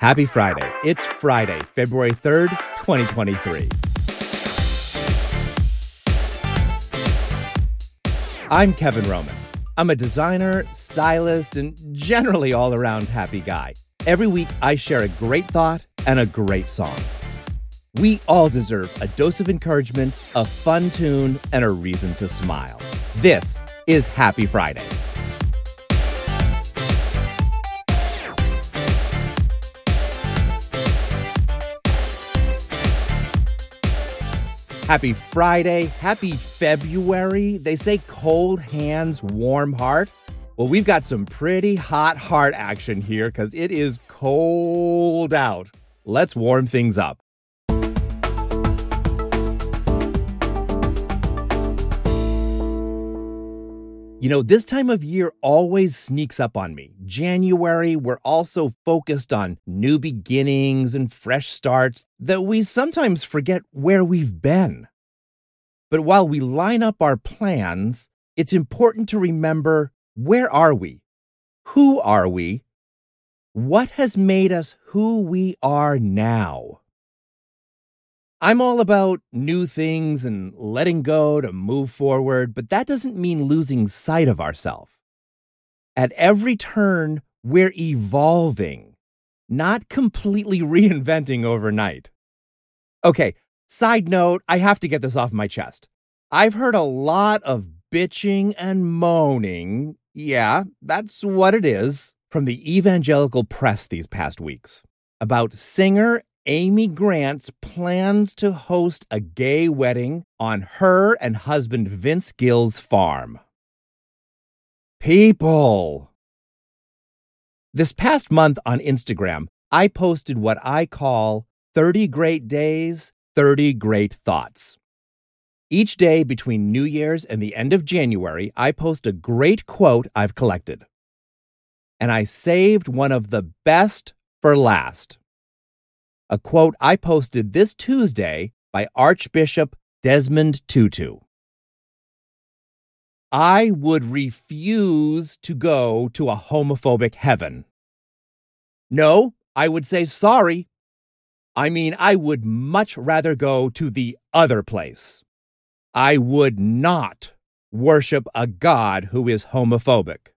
Happy Friday. It's Friday, February 3rd, 2023. I'm Kevin Roman. I'm a designer, stylist, and generally all-around happy guy. Every week, I share a great thought and a great song. We all deserve a dose of encouragement, a fun tune, and a reason to smile. This is Happy Friday. Happy Friday, happy February. They say cold hands, warm heart. Well, we've got some pretty hot heart action here because it is cold out. Let's warm things up. You know, this time of year always sneaks up on me. January, we're also focused on new beginnings and fresh starts that we sometimes forget where we've been. But while we line up our plans, it's important to remember, where are we? Who are we? What has made us who we are now? I'm all about new things and letting go to move forward, but that doesn't mean losing sight of ourselves. At every turn, we're evolving, not completely reinventing overnight. Okay, side note, I have to get this off my chest. I've heard a lot of bitching and moaning, yeah, that's what it is, from the evangelical press these past weeks about singer Amy Grant's plans to host a gay wedding on her and husband Vince Gill's farm. People! This past month on Instagram, I posted what I call 30 Great Days, 30 Great Thoughts. Each day between New Year's and the end of January, I post a great quote I've collected. And I saved one of the best for last. A quote I posted this Tuesday by Archbishop Desmond Tutu. I would refuse to go to a homophobic heaven. No, I would say sorry. I mean, I would much rather go to the other place. I would not worship a God who is homophobic.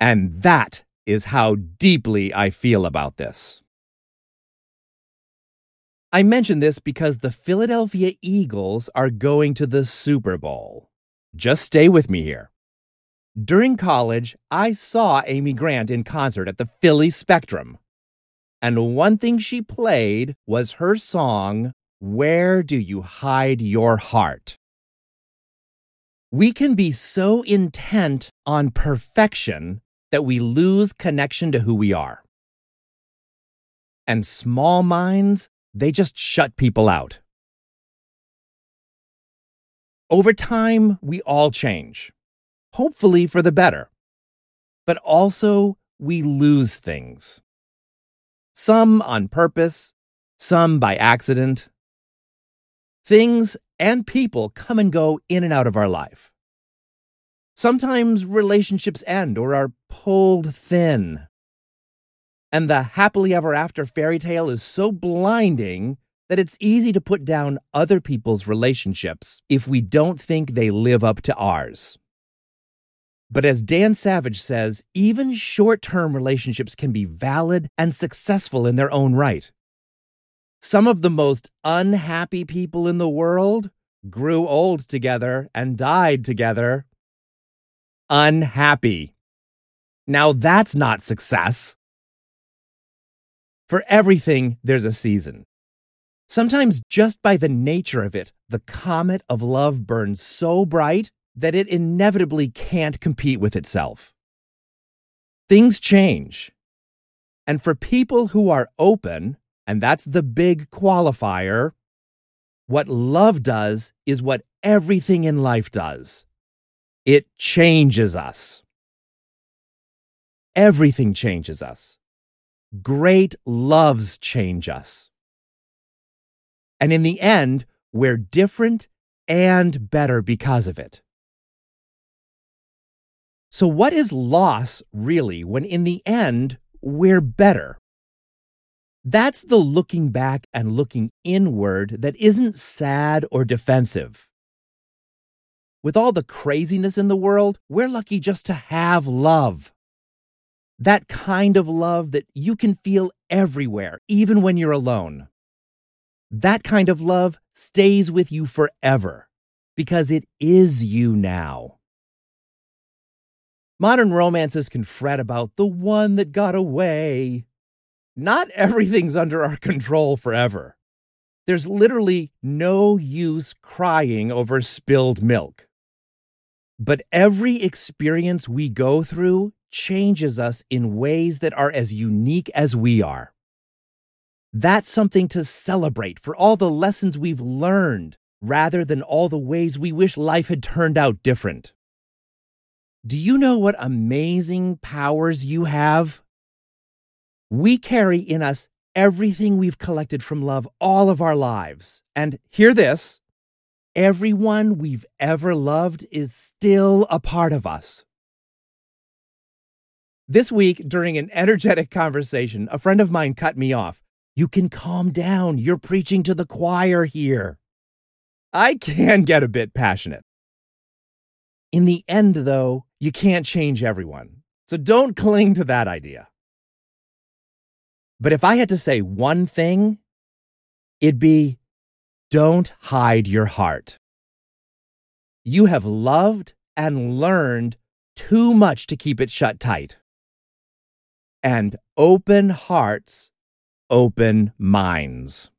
And that is how deeply I feel about this. I mention this because the Philadelphia Eagles are going to the Super Bowl. Just stay with me here. During college, I saw Amy Grant in concert at the Philly Spectrum. And one thing she played was her song, Where Do You Hide Your Heart? We can be so intent on perfection that we lose connection to who we are. And small minds, they just shut people out. Over time, we all change, hopefully for the better. But also, we lose things. Some on purpose, some by accident. Things and people come and go in and out of our life. Sometimes relationships end or are pulled thin. And the happily ever after fairy tale is so blinding that it's easy to put down other people's relationships if we don't think they live up to ours. But as Dan Savage says, even short-term relationships can be valid and successful in their own right. Some of the most unhappy people in the world grew old together and died together. Unhappy. Now that's not success. For everything, there's a season. Sometimes just by the nature of it, the comet of love burns so bright that it inevitably can't compete with itself. Things change. And for people who are open, and that's the big qualifier, what love does is what everything in life does. It changes us. Everything changes us. Great loves change us. And in the end, we're different and better because of it. So what is loss really when in the end, we're better? That's the looking back and looking inward that isn't sad or defensive. With all the craziness in the world, we're lucky just to have love. That kind of love that you can feel everywhere, even when you're alone. That kind of love stays with you forever, because it is you now. Modern romances can fret about the one that got away. Not everything's under our control forever. There's literally no use crying over spilled milk. But every experience we go through changes us in ways that are as unique as we are. That's something to celebrate for all the lessons we've learned, rather than all the ways we wish life had turned out different. Do you know what amazing powers you have? We carry in us everything we've collected from love all of our lives. And hear this, everyone we've ever loved is still a part of us. This week, during an energetic conversation, a friend of mine cut me off. You can calm down. You're preaching to the choir here. I can get a bit passionate. In the end, though, you can't change everyone. So don't cling to that idea. But if I had to say one thing, it'd be, don't hide your heart. You have loved and learned too much to keep it shut tight. And open hearts, open minds.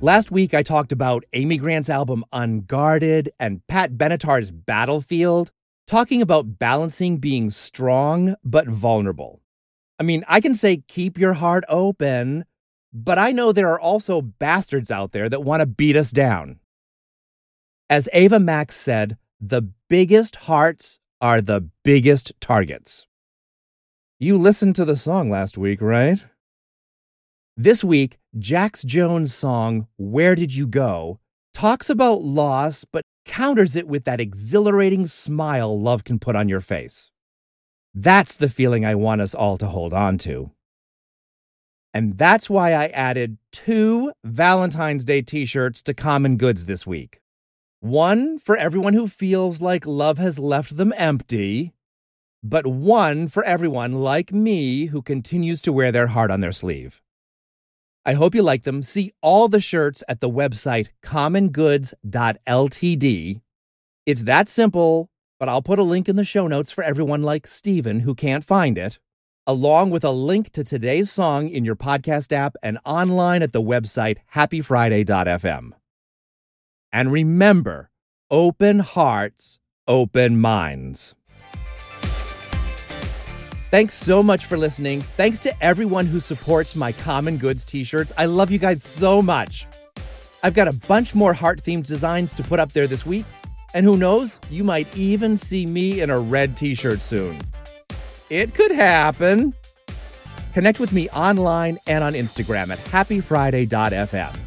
Last week, I talked about Amy Grant's album Unguarded and Pat Benatar's Battlefield, talking about balancing being strong but vulnerable. I mean, I can say keep your heart open, but I know there are also bastards out there that want to beat us down. As Ava Max said, the biggest hearts are the biggest targets. You listened to the song last week, right? This week, Jax Jones' song, Where Did You Go?, talks about loss, but counters it with that exhilarating smile love can put on your face. That's the feeling I want us all to hold on to. And that's why I added 2 Valentine's Day t-shirts to Common Goods this week. One for everyone who feels like love has left them empty, but one for everyone like me who continues to wear their heart on their sleeve. I hope you like them. See all the shirts at the website commongoods.ltd. It's that simple, but I'll put a link in the show notes for everyone like Steven who can't find it, along with a link to today's song in your podcast app and online at the website happyfriday.fm. And remember, open hearts, open minds. Thanks so much for listening. Thanks to everyone who supports my Common Goods t-shirts. I love you guys so much. I've got a bunch more heart-themed designs to put up there this week. And who knows, you might even see me in a red t-shirt soon. It could happen. Connect with me online and on Instagram at happyfriday.fm.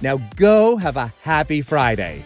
Now go have a happy Friday.